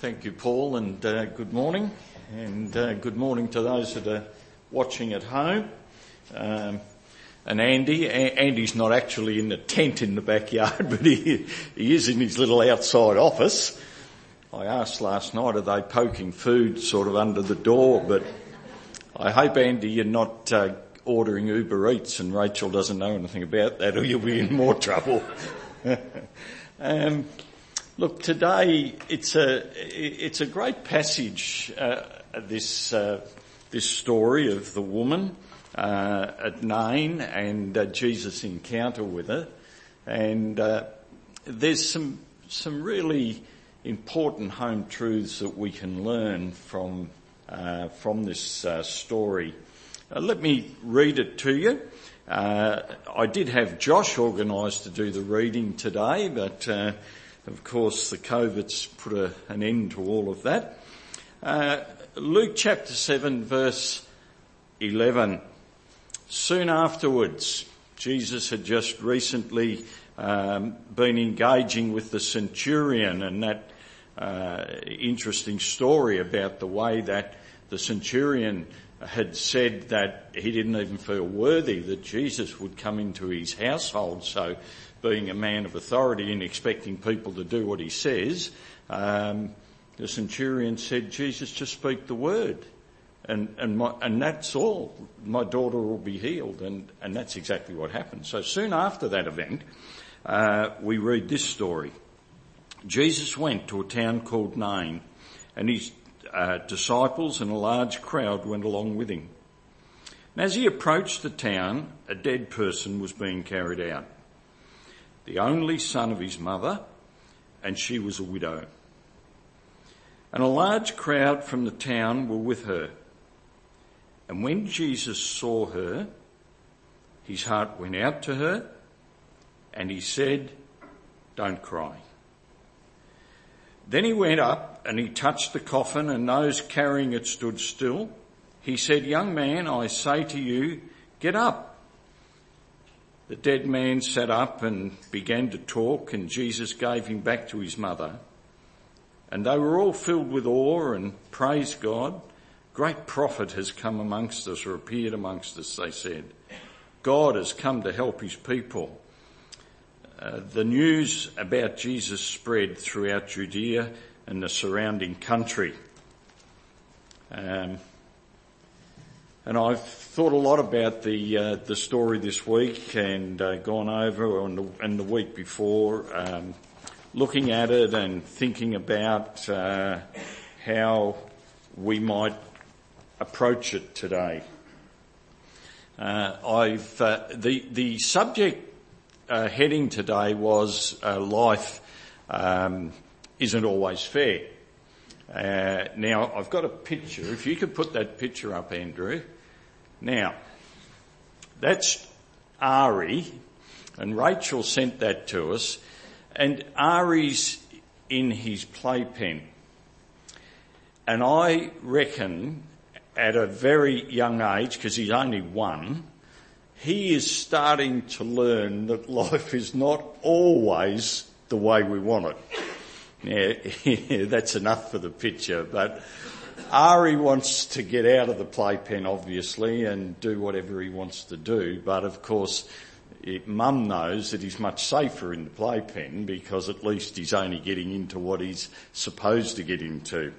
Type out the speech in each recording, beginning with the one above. Thank you, Paul, and good morning, and good morning to those that are watching at home. And Andy's not actually in the tent in the backyard, but he is in his little outside office. I asked last night, are they poking food sort of under the door? But I hope, Andy, you're not ordering Uber Eats and Rachel doesn't know anything about that, or you'll be in more trouble. Look, today it's a great passage. This story of the woman at Nain and Jesus' encounter with her, and there's some really important home truths that we can learn from this story. Let me read it to you. I did have Josh organised to do the reading today, but. Of course, the COVID's put an end to all of that. Luke chapter 7, verse 11. Soon afterwards, Jesus had just recently been engaging with the centurion, and that interesting story about the way that the centurion had said that he didn't even feel worthy that Jesus would come into his household. So, being a man of authority and expecting people to do what he says, the centurion said, Jesus, just speak the word and that's all. My daughter will be healed. And that's exactly what happened. So soon after that event, we read this story. Jesus went to a town called Nain, and his disciples and a large crowd went along with him. And as he approached the town, a dead person was being carried out, the only son of his mother, and she was a widow. And a large crowd from the town were with her. And when Jesus saw her, his heart went out to her, and he said, "Don't cry." Then he went up and he touched the coffin, and those carrying it stood still. He said, "Young man, I say to you, get up." The dead man sat up and began to talk, and Jesus gave him back to his mother. And they were all filled with awe and praised God. "Great prophet has come amongst us," or appeared amongst us, they said. "God has come to help his people." The news about Jesus spread throughout Judea and the surrounding country. And I've thought a lot about the story this week, and gone over and the week before, looking at it and thinking about how we might approach it today. I've the subject heading today was life isn't always fair. Now, I've got a picture. If you could put that picture up, Andrew. Now, that's Ari, and Rachel sent that to us, and Ari's in his playpen. And I reckon at a very young age, because he's only one, he is starting to learn that life is not always the way we want it. Yeah, that's enough for the picture, but Ari wants to get out of the playpen, obviously, and do whatever he wants to do, but of course Mum knows that he's much safer in the playpen, because at least he's only getting into what he's supposed to get into.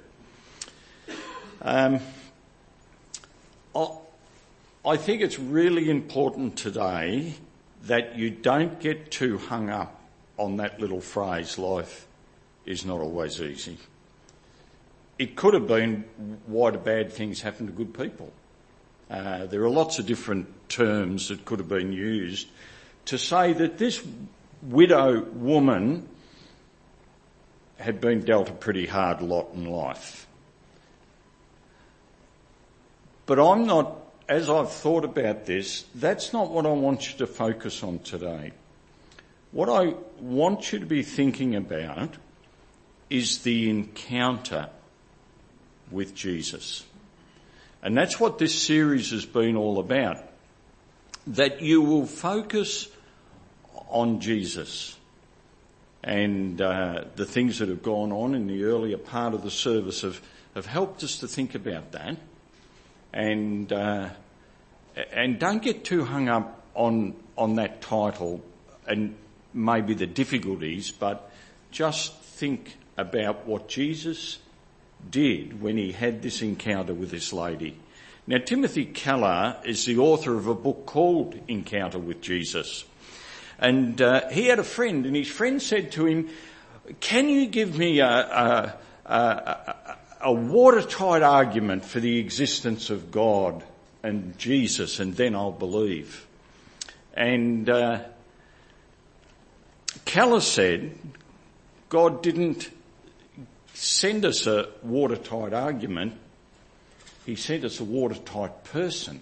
I think it's really important today that you don't get too hung up on that little phrase, life is not always easy. It could have been, why do bad things happen to good people? There are lots of different terms that could have been used to say that this widow woman had been dealt a pretty hard lot in life. But I'm not, as I've thought about this, that's not what I want you to focus on today. What I want you to be thinking about is the encounter with Jesus. And that's what this series has been all about, that you will focus on Jesus, and the things that have gone on in the earlier part of the service have helped us to think about that. And don't get too hung up on that title and maybe the difficulties, but just think about what Jesus did when he had this encounter with this lady. Now, Timothy Keller is the author of a book called Encounter with Jesus. And he had a friend, and his friend said to him, "Can you give me a watertight argument for the existence of God and Jesus, and then I'll believe?" And Keller said, "God didn't send us a watertight argument. He sent us a watertight person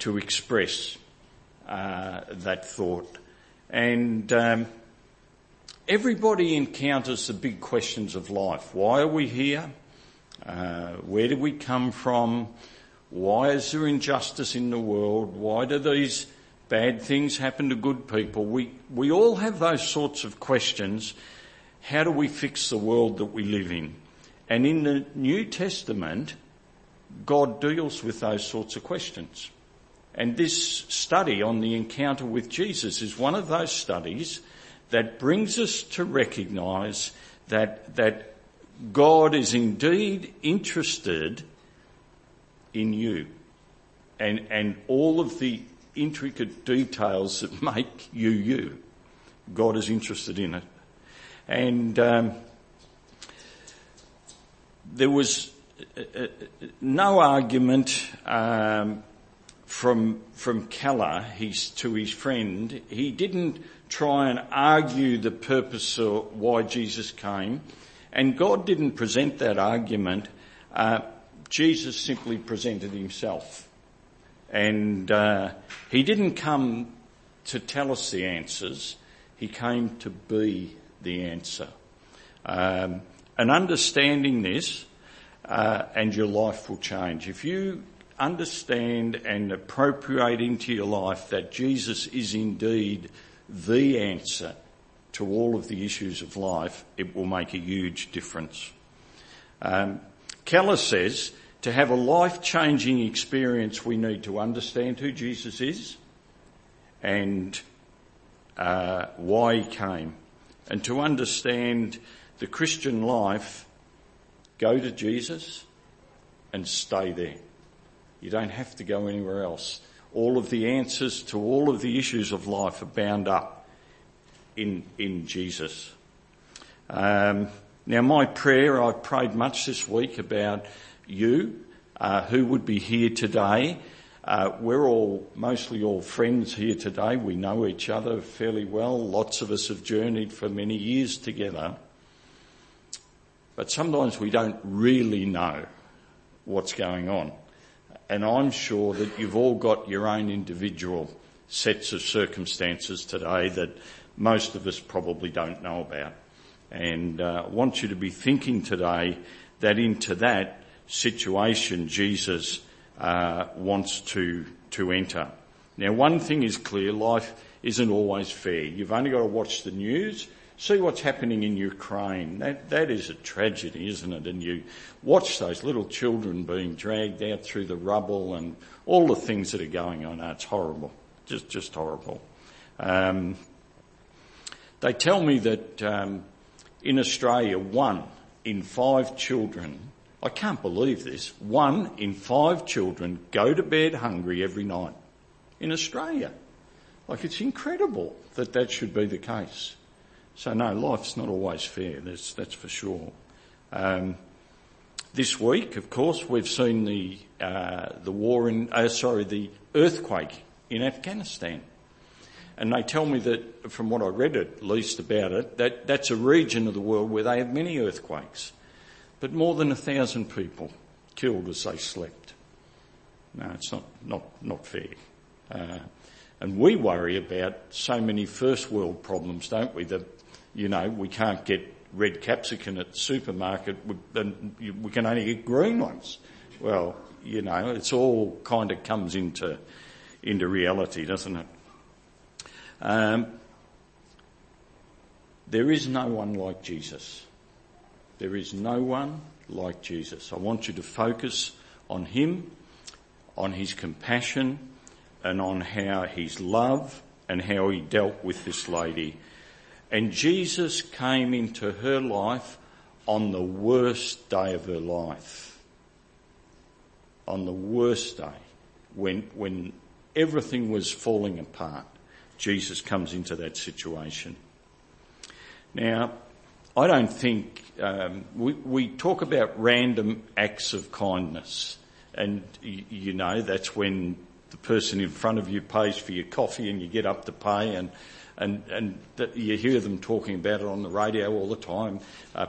to express that thought." And everybody encounters the big questions of life. Why are we here? Where do we come from? Why is there injustice in the world? Why do these bad things happen to good people? We all have those sorts of questions. How do we fix the world that we live in? And in the New Testament, God deals with those sorts of questions. And this study on the encounter with Jesus is one of those studies that brings us to recognise that God is indeed interested in you and all of the intricate details that make you you. God is interested in it. And there was no argument from Keller to his friend. He didn't try and argue the purpose or why Jesus came, and God didn't present that argument. Jesus simply presented himself, and he didn't come to tell us the answers. He came to be the answer. And understanding this, and your life will change. If you understand and appropriate into your life that Jesus is indeed the answer to all of the issues of life, it will make a huge difference. Keller says, to have a life-changing experience, we need to understand who Jesus is and why he came. And to understand the Christian life, go to Jesus and stay there. You don't have to go anywhere else. All of the answers to all of the issues of life are bound up in Jesus. Now, my prayer, I've prayed much this week about you, who would be here today. We're mostly all friends here today. We know each other fairly well. Lots of us have journeyed for many years together. But sometimes we don't really know what's going on. And I'm sure that you've all got your own individual sets of circumstances today that most of us probably don't know about. And I want you to be thinking today that into that situation Jesus wants to enter. Now, one thing is clear, life isn't always fair. You've only got to watch the news, see what's happening in Ukraine. That is a tragedy, isn't it? And you watch those little children being dragged out through the rubble and all the things that are going on. It's horrible. Just horrible. They tell me that in Australia, 1 in 5 children, I can't believe this, 1 in 5 children go to bed hungry every night in Australia. It's incredible that should be the case. So no, life's not always fair, that's for sure. This week, of course, we've seen the earthquake in Afghanistan. And they tell me that, from what I read at least about it, that's a region of the world where they have many earthquakes. But more than 1,000 people killed as they slept. No, it's not fair. And we worry about so many first world problems, don't we? That, we can't get red capsicum at the supermarket, and we can only get green ones. Well, it's all kind of comes into reality, doesn't it? There is no one like Jesus. There is no one like Jesus. I want you to focus on him, on his compassion, and on how his love and how he dealt with this lady. And Jesus came into her life on the worst day of her life. On the worst day, when everything was falling apart, Jesus comes into that situation. Now, I don't think, we talk about random acts of kindness, and you know, that's when the person in front of you pays for your coffee and you get up to pay, and you hear them talking about it on the radio all the time,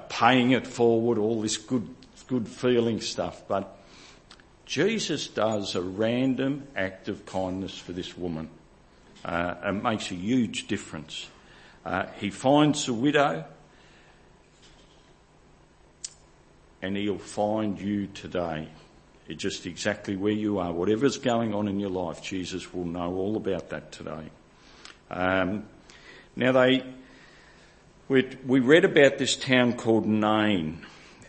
paying it forward, all this good feeling stuff. But Jesus does a random act of kindness for this woman. It makes a huge difference. He finds the widow, and he'll find you today. It's just exactly where you are. Whatever's going on in your life, Jesus will know all about that today. Now we read about this town called Nain,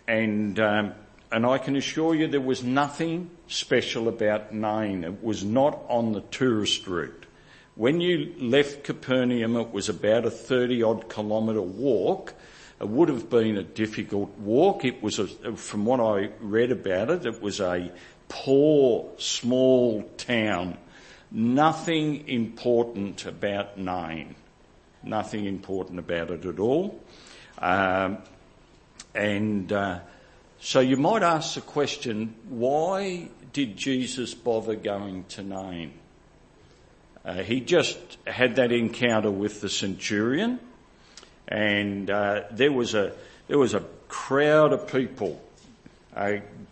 and I can assure you there was nothing special about Nain. It was not on the tourist route. When you left Capernaum, it was about a 30-odd kilometre walk. It would have been a difficult walk. It was, from what I read about it, it was a poor, small town. Nothing important about Nain. Nothing important about it at all. So you might ask the question, why did Jesus bother going to Nain? He just had that encounter with the centurion, and there was a crowd of people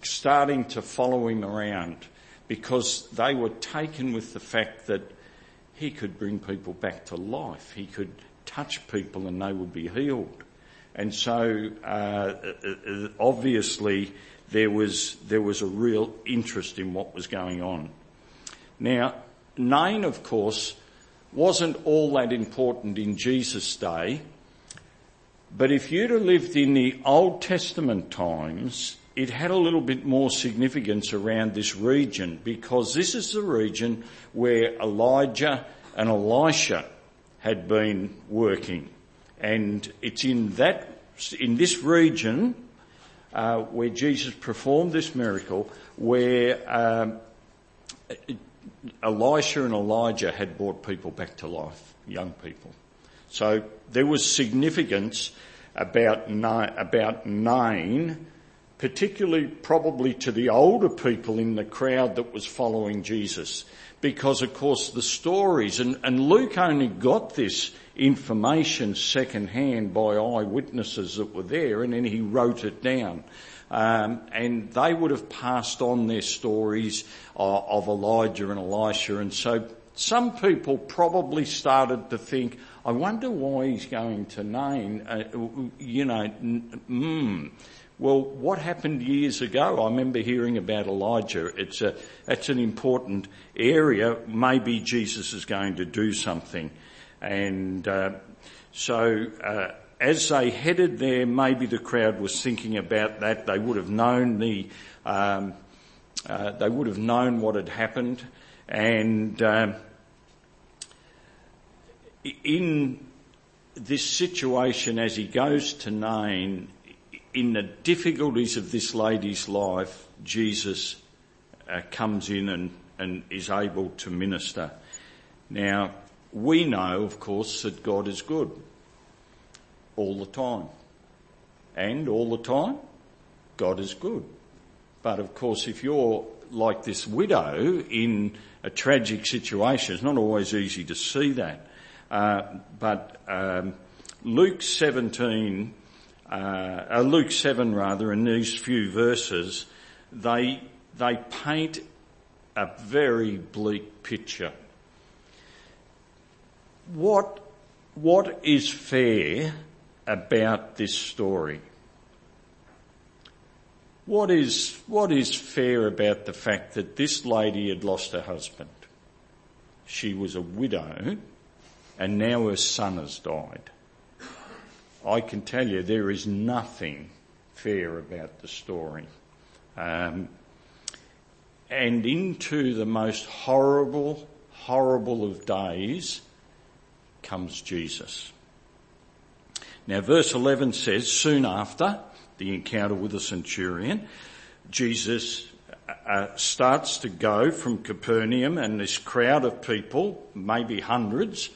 starting to follow him around because they were taken with the fact that he could bring people back to life. He could touch people and they would be healed. And so obviously there was a real interest in what was going on. Now, Nain, of course, wasn't all that important in Jesus' day, but if you'd have lived in the Old Testament times, it had a little bit more significance around this region, because this is the region where Elijah and Elisha had been working. And it's in this region where Jesus performed this miracle, where Elisha and Elijah had brought people back to life, young people. So there was significance about Nain, particularly probably to the older people in the crowd that was following Jesus. Because, of course, the stories, and Luke only got this information secondhand by eyewitnesses that were there, and then he wrote it down. And they would have passed on their stories of Elijah and Elisha, and so some people probably started to think, I wonder why he's going to Nain, well, what happened years ago? I remember hearing about Elijah. That's an important area. Maybe Jesus is going to do something. And as they headed there, maybe the crowd was thinking about that. They would have known what had happened, and in this situation, as he goes to Nain, in the difficulties of this lady's life, Jesus comes in and is able to minister. Now, we know, of course, that God is good. All the time. And all the time, God is good. But of course, if you're like this widow in a tragic situation, it's not always easy to see that. But Luke 7 in these few verses, they paint a very bleak picture. What is fair about this story? What is fair about the fact that this lady had lost her husband? She was a widow, and now her son has died. I can tell you there is nothing fair about the story. And into the most horrible, horrible of days comes Jesus. Now verse 11 says, soon after the encounter with the centurion, Jesus starts to go from Capernaum, and this crowd of people, maybe hundreds,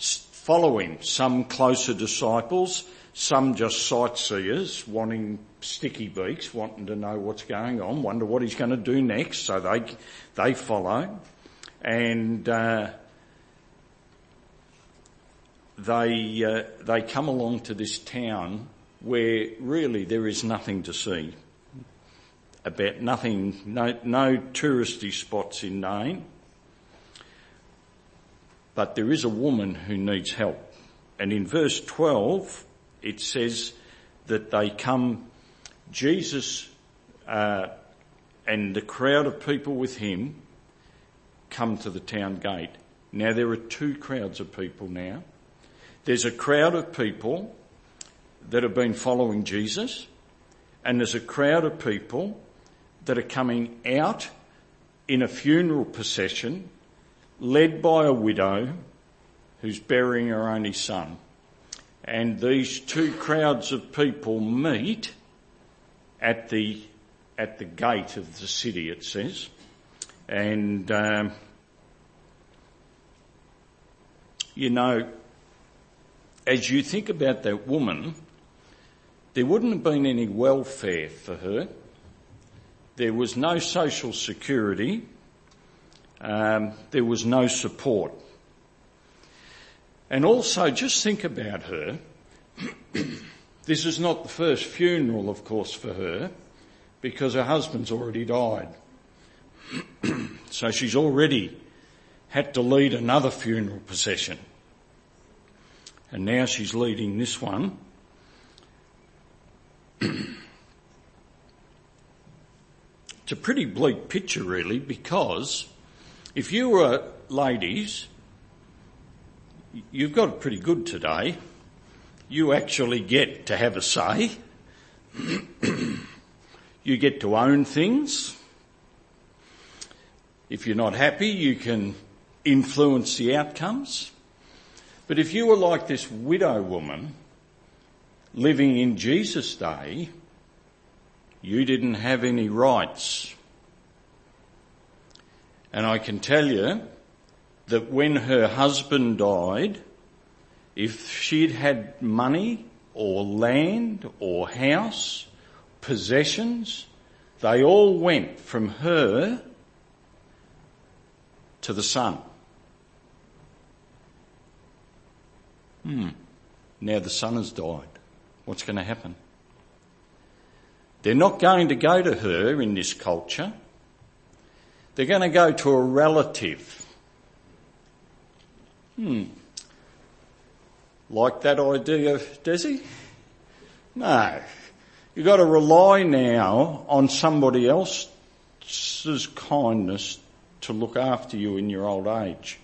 follow him. Some closer disciples, some just sightseers wanting sticky beaks, wanting to know what's going on, wonder what he's going to do next, so they follow. And they come along to this town where really there is nothing to see. About nothing, no touristy spots in name. But there is a woman who needs help. And in verse 12, it says that they come, Jesus and the crowd of people with him come to the town gate. Now there are two crowds of people now. There's a crowd of people that have been following Jesus, and there's a crowd of people that are coming out in a funeral procession led by a widow who's burying her only son. And these two crowds of people meet at the gate of the city, it says. And, as you think about that woman, there wouldn't have been any welfare for her. There was no social security. There was no support. And also, just think about her. This is not the first funeral, of course, for her, because her husband's already died. So she's already had to lead another funeral procession. And now she's leading this one. It's a pretty bleak picture, really, because if you were ladies, you've got it pretty good today. You actually get to have a say. You get to own things. If you're not happy, you can influence the outcomes. But if you were like this widow woman living in Jesus' day, you didn't have any rights. And I can tell you that when her husband died, if she'd had money or land or house, possessions, they all went from her to the son. Now the son has died. What's going to happen? They're not going to go to her in this culture. They're going to go to a relative. Like that idea of Desi? No. You've got to rely now on somebody else's kindness to look after you in your old age.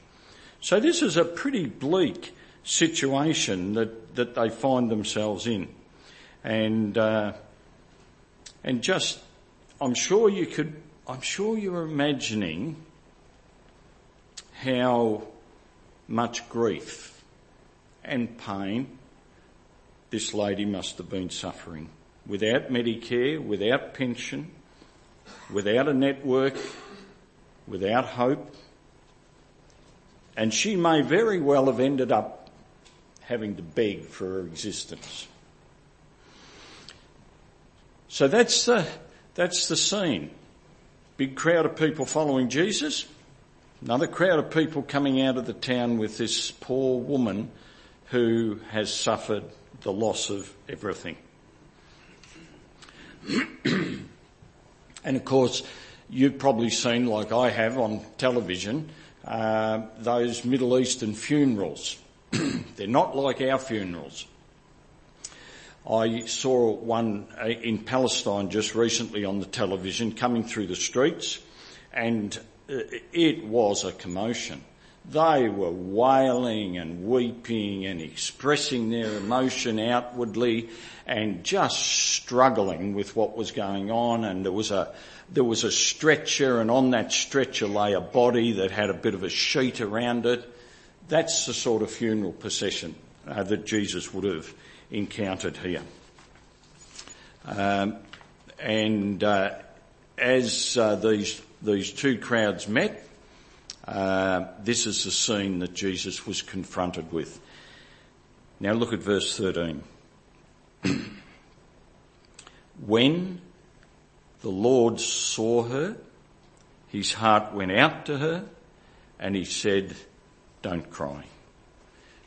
So this is a pretty bleak situation that they find themselves in. And just, I'm sure you're imagining how much grief and pain this lady must have been suffering. Without Medicare, without pension, without a network, without hope. And she may very well have ended up having to beg for her existence. So that's the scene. Big crowd of people following Jesus. Another crowd of people coming out of the town with this poor woman who has suffered the loss of everything. And of course, you've probably seen, like I have on television, those Middle Eastern funerals. They're not like our funerals. I saw one in Palestine just recently on the television coming through the streets, and it was a commotion. They were wailing and weeping and expressing their emotion outwardly and just struggling with what was going on. And there was a stretcher, and on that stretcher lay a body that had a bit of a sheet around it. That's the sort of funeral procession that Jesus would have encountered here. As these two crowds met, this is the scene that Jesus was confronted with. Now look at verse 13. When the Lord saw her, his heart went out to her, and he said, "Don't cry."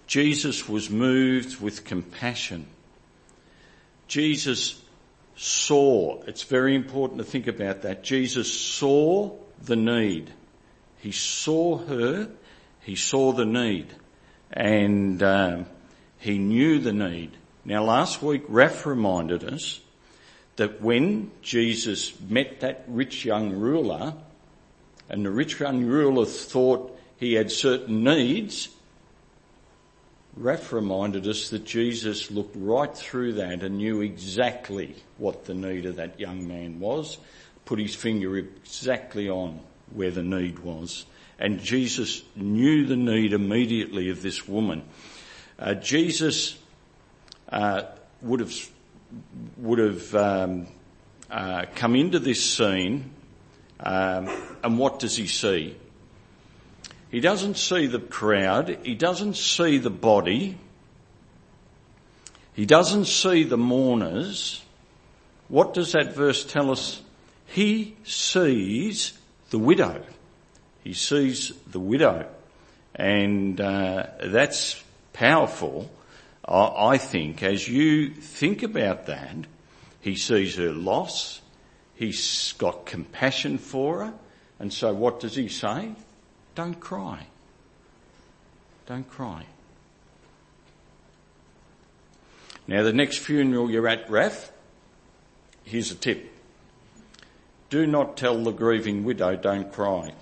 Jesus was moved with compassion. Jesus saw. It's very important to think about that. Jesus saw the need. He saw her, he saw the need, and he knew the need. Now last week, Raph reminded us that when Jesus met that rich young ruler, and the rich young ruler thought he had certain needs, Raph reminded us that Jesus looked right through that and knew exactly what the need of that young man was, put his finger exactly on where the need was. And Jesus knew the need immediately of this woman. Jesus would have come into this scene, and what does he see? He doesn't see the crowd. He doesn't see the body. He doesn't see the mourners. What does that verse tell us? He sees the widow. He sees the widow. And that's powerful, I think. As you think about that, he sees her loss. He's got compassion for her. And so what does he say? Don't cry. Don't cry. Now, the next funeral you're at, Raph, here's a tip. Do not tell the grieving widow, "Don't cry."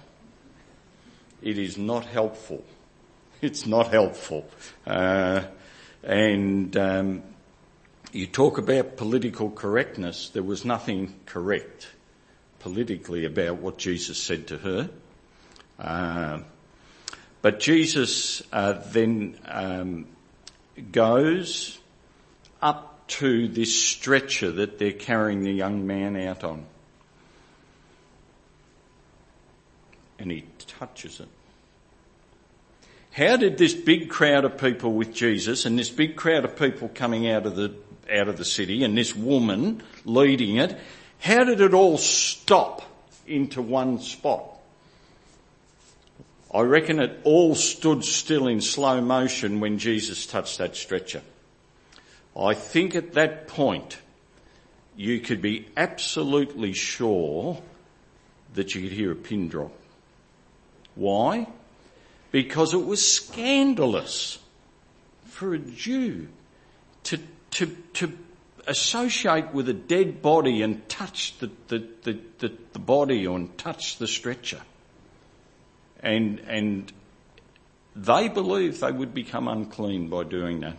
It is not helpful. It's not helpful. You talk about political correctness. There was nothing correct politically about what Jesus said to her. But Jesus then goes up to this stretcher that they're carrying the young man out on. And he touches it. How did this big crowd of people with Jesus, and this big crowd of people coming out of the city, and this woman leading it, how did it all stop into one spot? I reckon it all stood still in slow motion when Jesus touched that stretcher. I think at that point you could be absolutely sure that you could hear a pin drop. Why? Because it was scandalous for a Jew to associate with a dead body and touch the body, or and touch the stretcher. And they believed they would become unclean by doing that.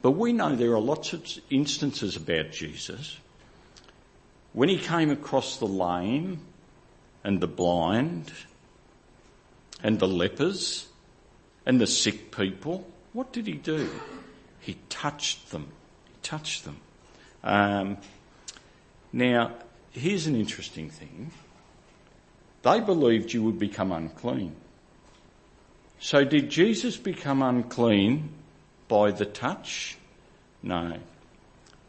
But we know there are lots of instances about Jesus. When he came across the lame and the blind and the lepers and the sick people, what did he do? He touched them. He touched them. Now, here's an interesting thing. They believed you would become unclean. So did Jesus become unclean by the touch? No.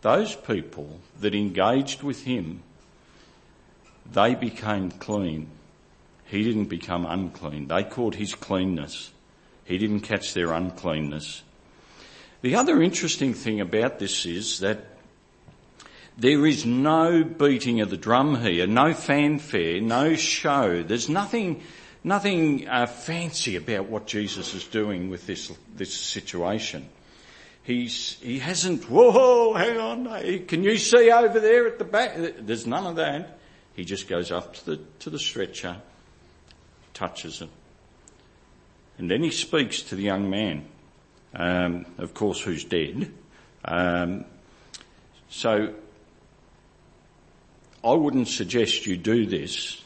Those people that engaged with him, they became clean. He didn't become unclean. They caught his cleanness. He didn't catch their uncleanness. The other interesting thing about this is that there is no beating of the drum here, no fanfare, no show. There's nothing fancy about what Jesus is doing with this situation. He hasn't, "Whoa, hang on, can you see over there at the back?" There's none of that. He just goes up to the stretcher, touches it. And then he speaks to the young man, of course, who's dead. So I wouldn't suggest you do this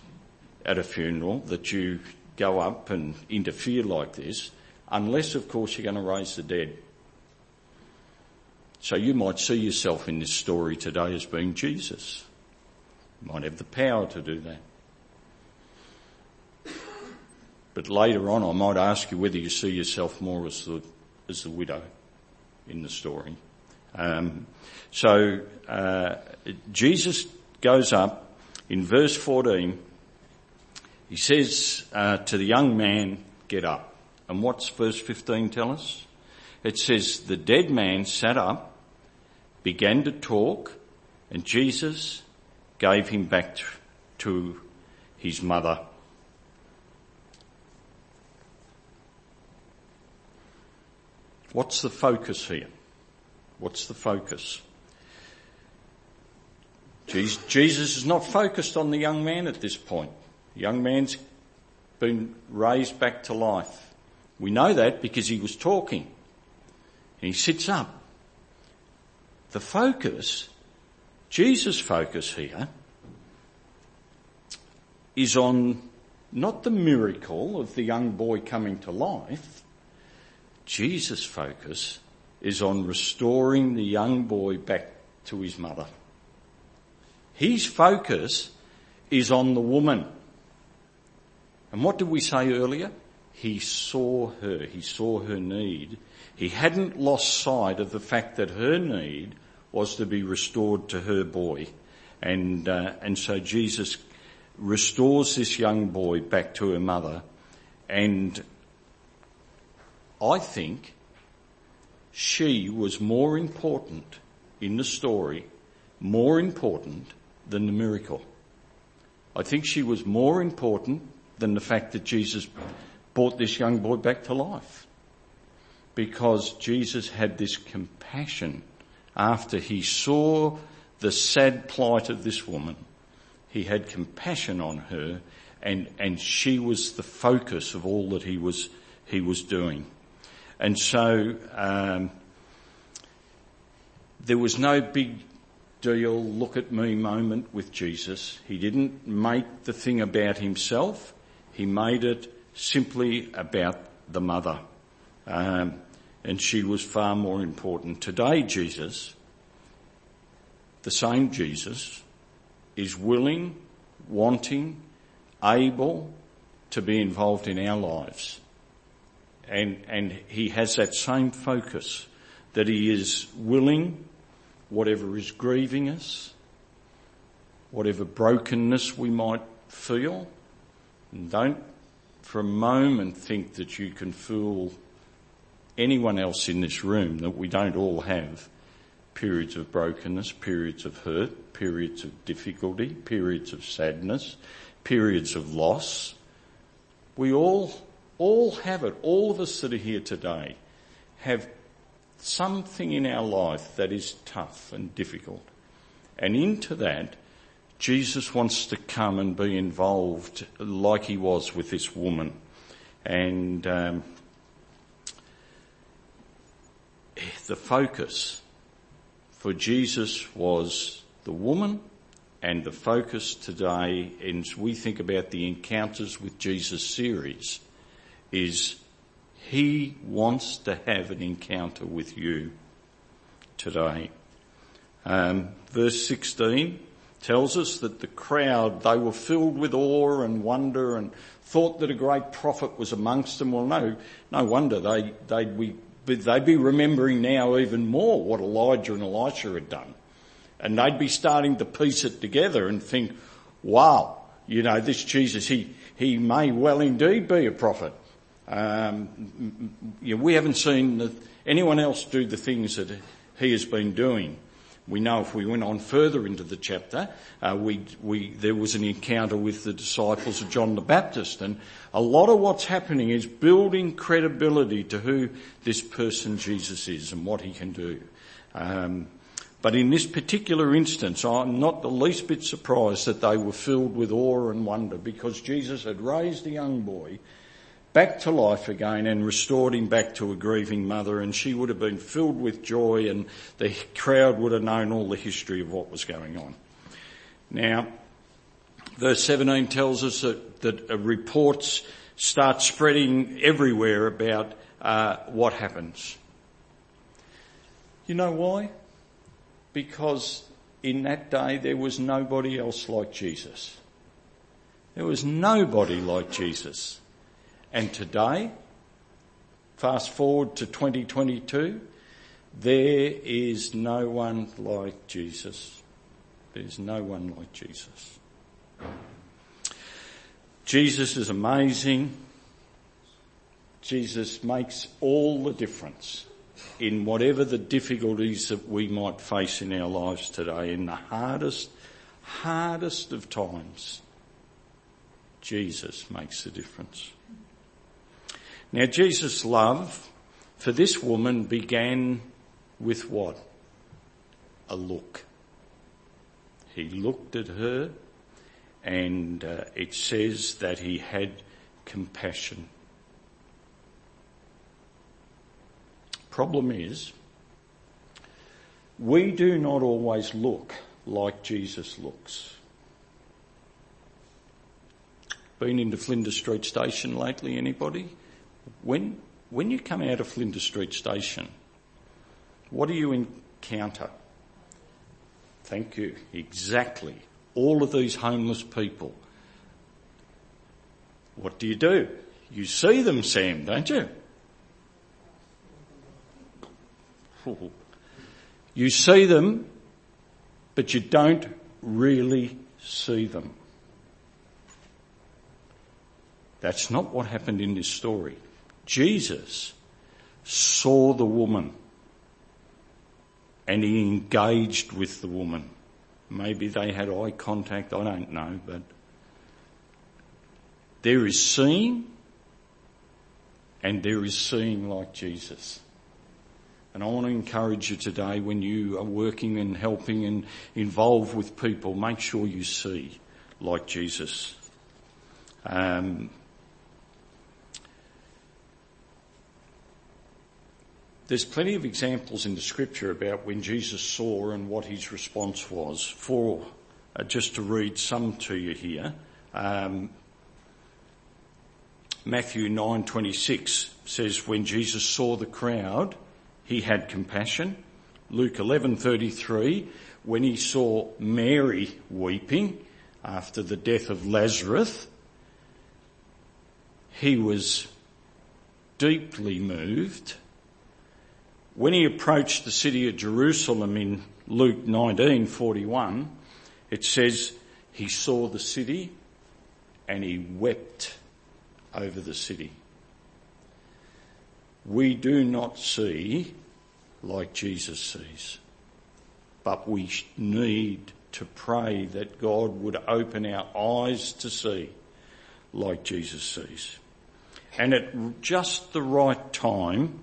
at a funeral, that you go up and interfere like this, unless, of course, you're going to raise the dead. So you might see yourself in this story today as being Jesus. You might have the power to do that. But later on, I might ask you whether you see yourself more as the widow in the story. Jesus goes up in verse 14. He says to the young man, "Get up." And what's verse 15 tell us? It says, "The dead man sat up, began to talk, and Jesus gave him back to his mother." What's the focus here? What's the focus? Jesus is not focused on the young man at this point. The young man's been raised back to life. We know that because he was talking. And he sits up. The focus, Jesus' focus here, is on not the miracle of the young boy coming to life. Jesus' focus is on restoring the young boy back to his mother. His focus is on the woman. And what did we say earlier? He saw her. He saw her need. He hadn't lost sight of the fact that her need was to be restored to her boy. And so Jesus restores this young boy back to her mother, and I think she was more important in the story, more important than the miracle. I think she was more important than the fact that Jesus brought this young boy back to life, because Jesus had this compassion after he saw the sad plight of this woman. He had compassion on her, and she was the focus of all that he was doing. And so there was no big deal, look at me moment with Jesus. He didn't make the thing about himself. He made it simply about the mother. And she was far more important. Today, Jesus, the same Jesus, is willing, wanting, able to be involved in our lives. And he has that same focus, that he is willing, whatever is grieving us, whatever brokenness we might feel. And don't for a moment think that you can fool anyone else in this room that we don't all have periods of brokenness, periods of hurt, periods of difficulty, periods of sadness, periods of loss. We all have it. All of us that are here today have something in our life that is tough and difficult. And into that, Jesus wants to come and be involved like he was with this woman. And the focus for Jesus was the woman, and the focus today, as we think about the Encounters with Jesus series, is he wants to have an encounter with you today. Verse 16 tells us that the crowd, they were filled with awe and wonder and thought that a great prophet was amongst them. Well, no wonder they'd be remembering now even more what Elijah and Elisha had done. And they'd be starting to piece it together and think, wow, this Jesus, he may well indeed be a prophet. We haven't seen anyone else do the things that he has been doing. We know if we went on further into the chapter, there was an encounter with the disciples of John the Baptist, and a lot of what's happening is building credibility to who this person Jesus is and what he can do. But in this particular instance, I'm not the least bit surprised that they were filled with awe and wonder, because Jesus had raised the young boy back to life again and restored him back to a grieving mother, and she would have been filled with joy, and the crowd would have known all the history of what was going on. Now, verse 17 tells us that reports start spreading everywhere about what happens. You know why? Because in that day there was nobody else like Jesus. There was nobody like Jesus. And today, fast forward to 2022, there is no one like Jesus. There's no one like Jesus. Jesus is amazing. Jesus makes all the difference in whatever the difficulties that we might face in our lives today. In the hardest of times, Jesus makes the difference. Now, Jesus' love for this woman began with what? A look. He looked at her, and it says that he had compassion. Problem is, we do not always look like Jesus looks. Been into Flinders Street Station lately, anybody? When you come out of Flinders Street Station, what do you encounter? Thank you. Exactly. All of these homeless people. What do? You see them, Sam, don't you? Oh. You see them, but you don't really see them. That's not what happened in this story. Jesus saw the woman and he engaged with the woman. Maybe they had eye contact, I don't know, but there is seeing and there is seeing like Jesus. And I want to encourage you today, when you are working and helping and involved with people, make sure you see like Jesus. There's plenty of examples in the scripture about when Jesus saw and what his response was. Just to read some to you here, Matthew 9:26 says, when Jesus saw the crowd, he had compassion. Luke 11:33, when he saw Mary weeping after the death of Lazarus, he was deeply moved. When he approached the city of Jerusalem in Luke 19:41, it says he saw the city and he wept over the city. We do not see like Jesus sees, but we need to pray that God would open our eyes to see like Jesus sees. And at just the right time,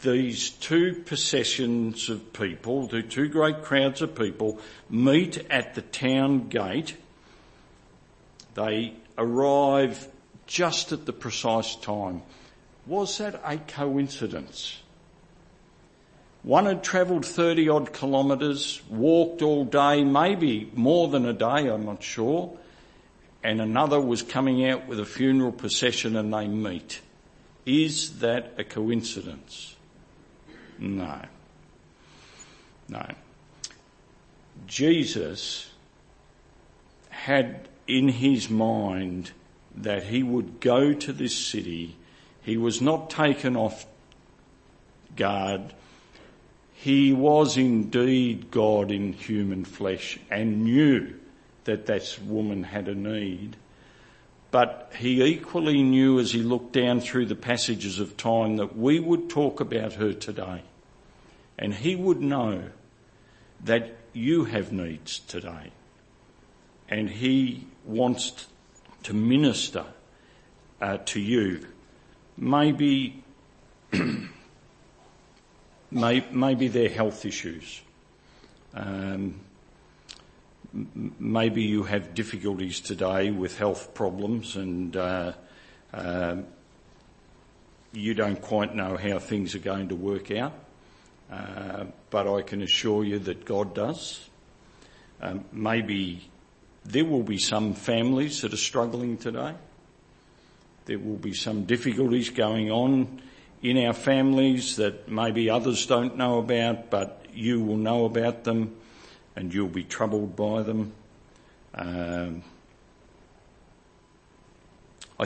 these two processions of people, the two great crowds of people, meet at the town gate. They arrive just at the precise time. Was that a coincidence? One had travelled 30-odd kilometres, walked all day, maybe more than a day, I'm not sure, and another was coming out with a funeral procession and they meet. Is that a coincidence? No. Jesus had in his mind that he would go to this city. He was not taken off guard. He was indeed God in human flesh and knew that this woman had a need. But he equally knew, as he looked down through the passages of time, that we would talk about her today. And he would know that you have needs today. And he wants to minister to you. Maybe their health issues. Maybe you have difficulties today with health problems and you don't quite know how things are going to work out, but I can assure you that God does. Maybe there will be some families that are struggling today. There will be some difficulties going on in our families that maybe others don't know about, but you will know about them and you'll be troubled by them. I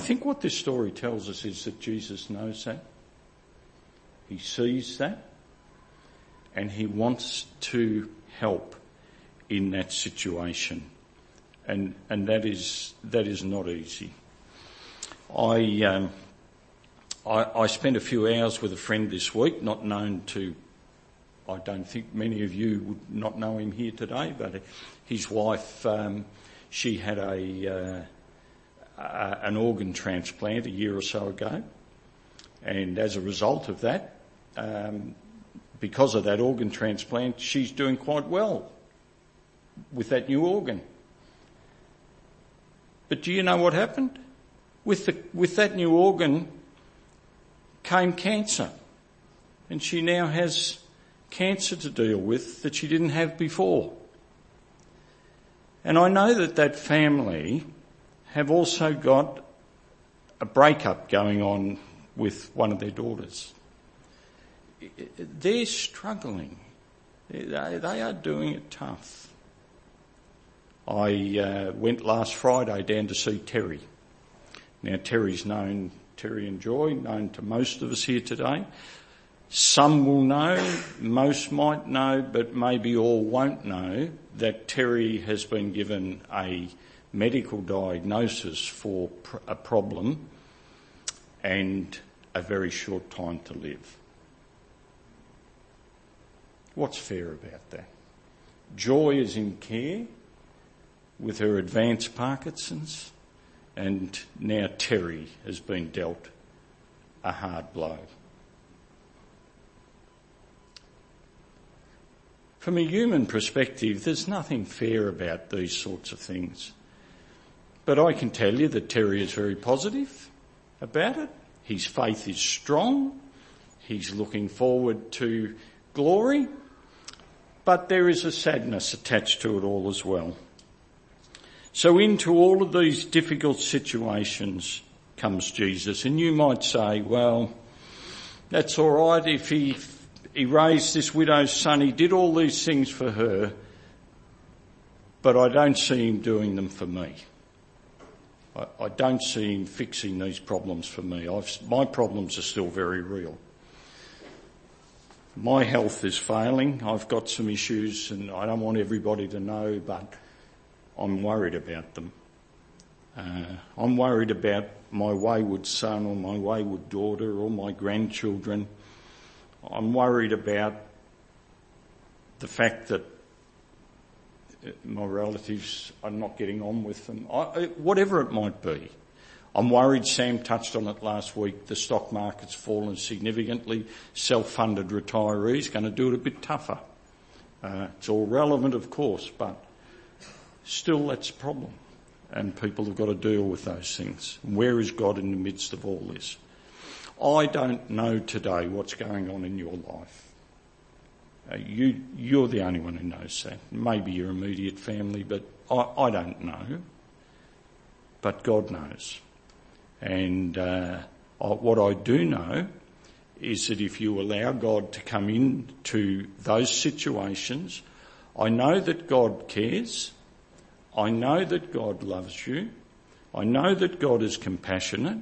think what this story tells us is that Jesus knows that. He sees that and he wants to help in that situation. And that is not easy. I spent a few hours with a friend this week, not known to, I don't think many of you would not know him here today, but his wife, she had an organ transplant a year or so ago. And as a result of that, because of that organ transplant, she's doing quite well with that new organ. But do you know what happened? With that new organ came cancer, and she now has cancer to deal with that she didn't have before. And I know that that family have also got a breakup going on with one of their daughters. They're struggling. They are doing it tough. I went last Friday down to see Terry. Now Terry and Joy, known to most of us here today. Some will know, most might know, but maybe all won't know that Terry has been given a medical diagnosis for a problem and a very short time to live. What's fair about that? Joy is in care with her advanced Parkinson's, and now Terry has been dealt a hard blow. From a human perspective, there's nothing fair about these sorts of things. But I can tell you that Terry is very positive about it. His faith is strong. He's looking forward to glory. But there is a sadness attached to it all as well. So into all of these difficult situations comes Jesus. And you might say, well, that's all right if he raised this widow's son, he did all these things for her, but I don't see him doing them for me. I don't see him fixing these problems for me. My problems are still very real. My health is failing. I've got some issues and I don't want everybody to know, but I'm worried about them. I'm worried about my wayward son or my wayward daughter or my grandchildren. I'm worried about the fact that my relatives, I'm not getting on with them. Whatever it might be. I'm worried, Sam touched on it last week, the stock market's fallen significantly. Self-funded retirees going to do it a bit tougher. It's all relevant, of course, but still, that's a problem, and people have got to deal with those things. Where is God in the midst of all this? I don't know today what's going on in your life. You're the only one who knows that. Maybe your immediate family, but I don't know. But God knows. And what I do know is that if you allow God to come into those situations, I know that God cares. I know that God loves you. I know that God is compassionate.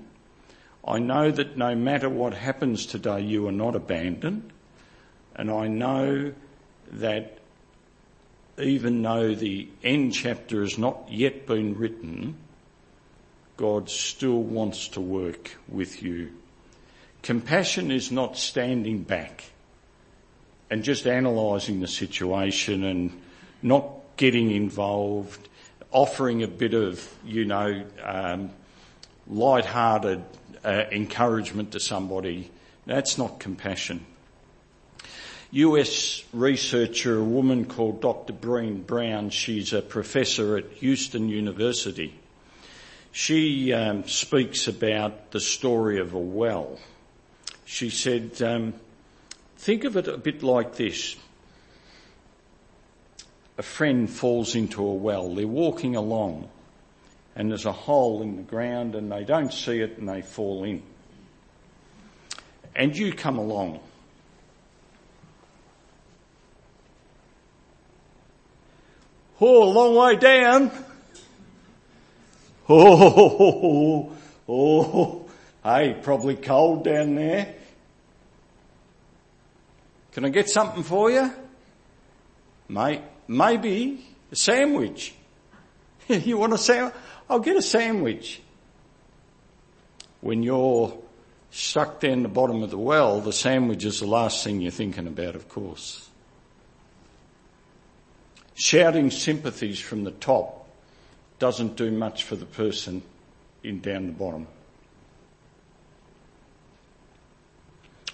I know that no matter what happens today, you are not abandoned. And I know that even though the end chapter has not yet been written, God still wants to work with you. Compassion is not standing back and just analysing the situation and not getting involved, offering a bit of, light-hearted encouragement to somebody. That's not compassion. US researcher, a woman called Dr. Brené Brown. She's a professor at Houston University. She speaks about the story of a well. She said, think of it a bit like this. A friend falls into a well. They're walking along and there's a hole in the ground and they don't see it and they fall in. And you come along. Oh, a long way down. Hey, probably cold down there. Can I get something for you? Maybe a sandwich. You want a sandwich? I'll get a sandwich. When you're stuck down the bottom of the well, the sandwich is the last thing you're thinking about, of course. Shouting sympathies from the top doesn't do much for the person in down the bottom.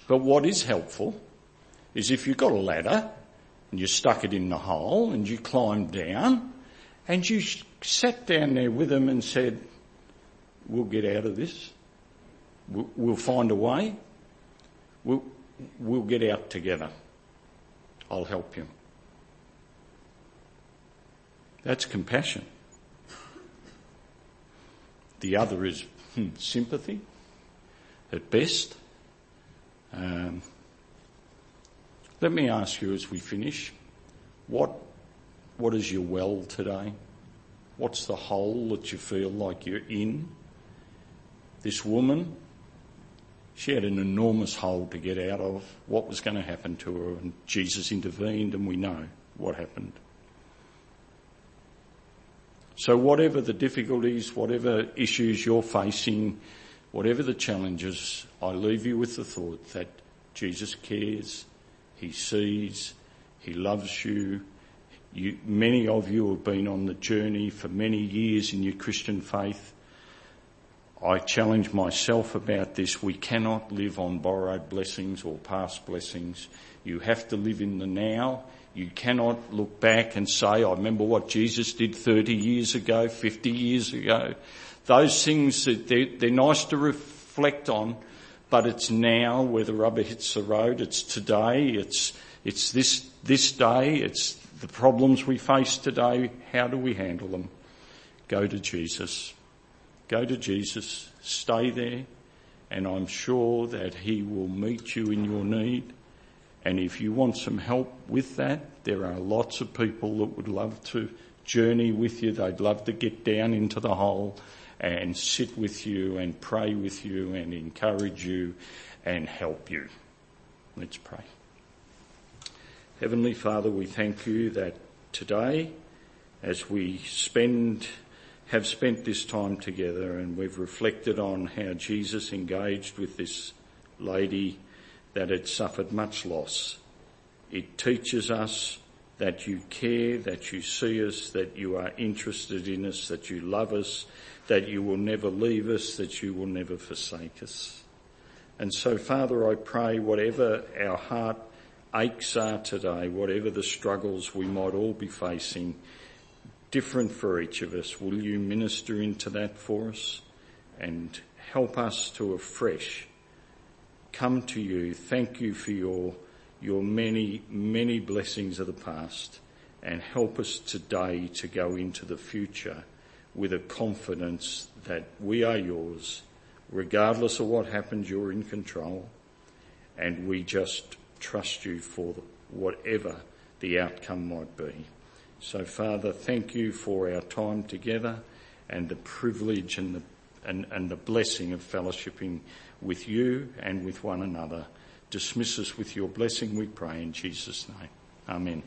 But what is helpful is if you've got a ladder and you stuck it in the hole and you climbed down and you sat down there with them and said, we'll get out of this. We'll find a way. We'll get out together. I'll help you. That's compassion. The other is sympathy, at best. Let me ask you as we finish, what is your well today? What's the hole that you feel like you're in? This woman, she had an enormous hole to get out of. What was going to happen to her? And Jesus intervened and we know what happened. So whatever the difficulties, whatever issues you're facing, whatever the challenges, I leave you with the thought that Jesus cares, He sees, He loves you. Many of you have been on the journey for many years in your Christian faith. I challenge myself about this. We cannot live on borrowed blessings or past blessings. You have to live in the now. You cannot look back and say, I remember what Jesus did 30 years ago, 50 years ago. Those things, they're nice to reflect on, but it's now where the rubber hits the road. It's today. It's this day. It's the problems we face today. How do we handle them? Go to Jesus. Go to Jesus. Stay there. And I'm sure that He will meet you in your need. And if you want some help with that, there are lots of people that would love to journey with you. They'd love to get down into the hole and sit with you and pray with you and encourage you and help you. Let's pray. Heavenly Father, we thank you that today, as we have spent this time together and we've reflected on how Jesus engaged with this lady that had suffered much loss. It teaches us that you care, that you see us, that you are interested in us, that you love us, that you will never leave us, that you will never forsake us. And so, Father, I pray whatever our heart aches are today, whatever the struggles we might all be facing, different for each of us, will you minister into that for us and help us to afresh come to you. Thank you for your many, many blessings of the past, and help us today to go into the future with a confidence that we are yours. Regardless of what happens, you're in control, and we just trust you for whatever the outcome might be. So, Father, thank you for our time together and the privilege and the blessing of fellowshipping with you and with one another. Dismiss us with your blessing, we pray in Jesus' name. Amen.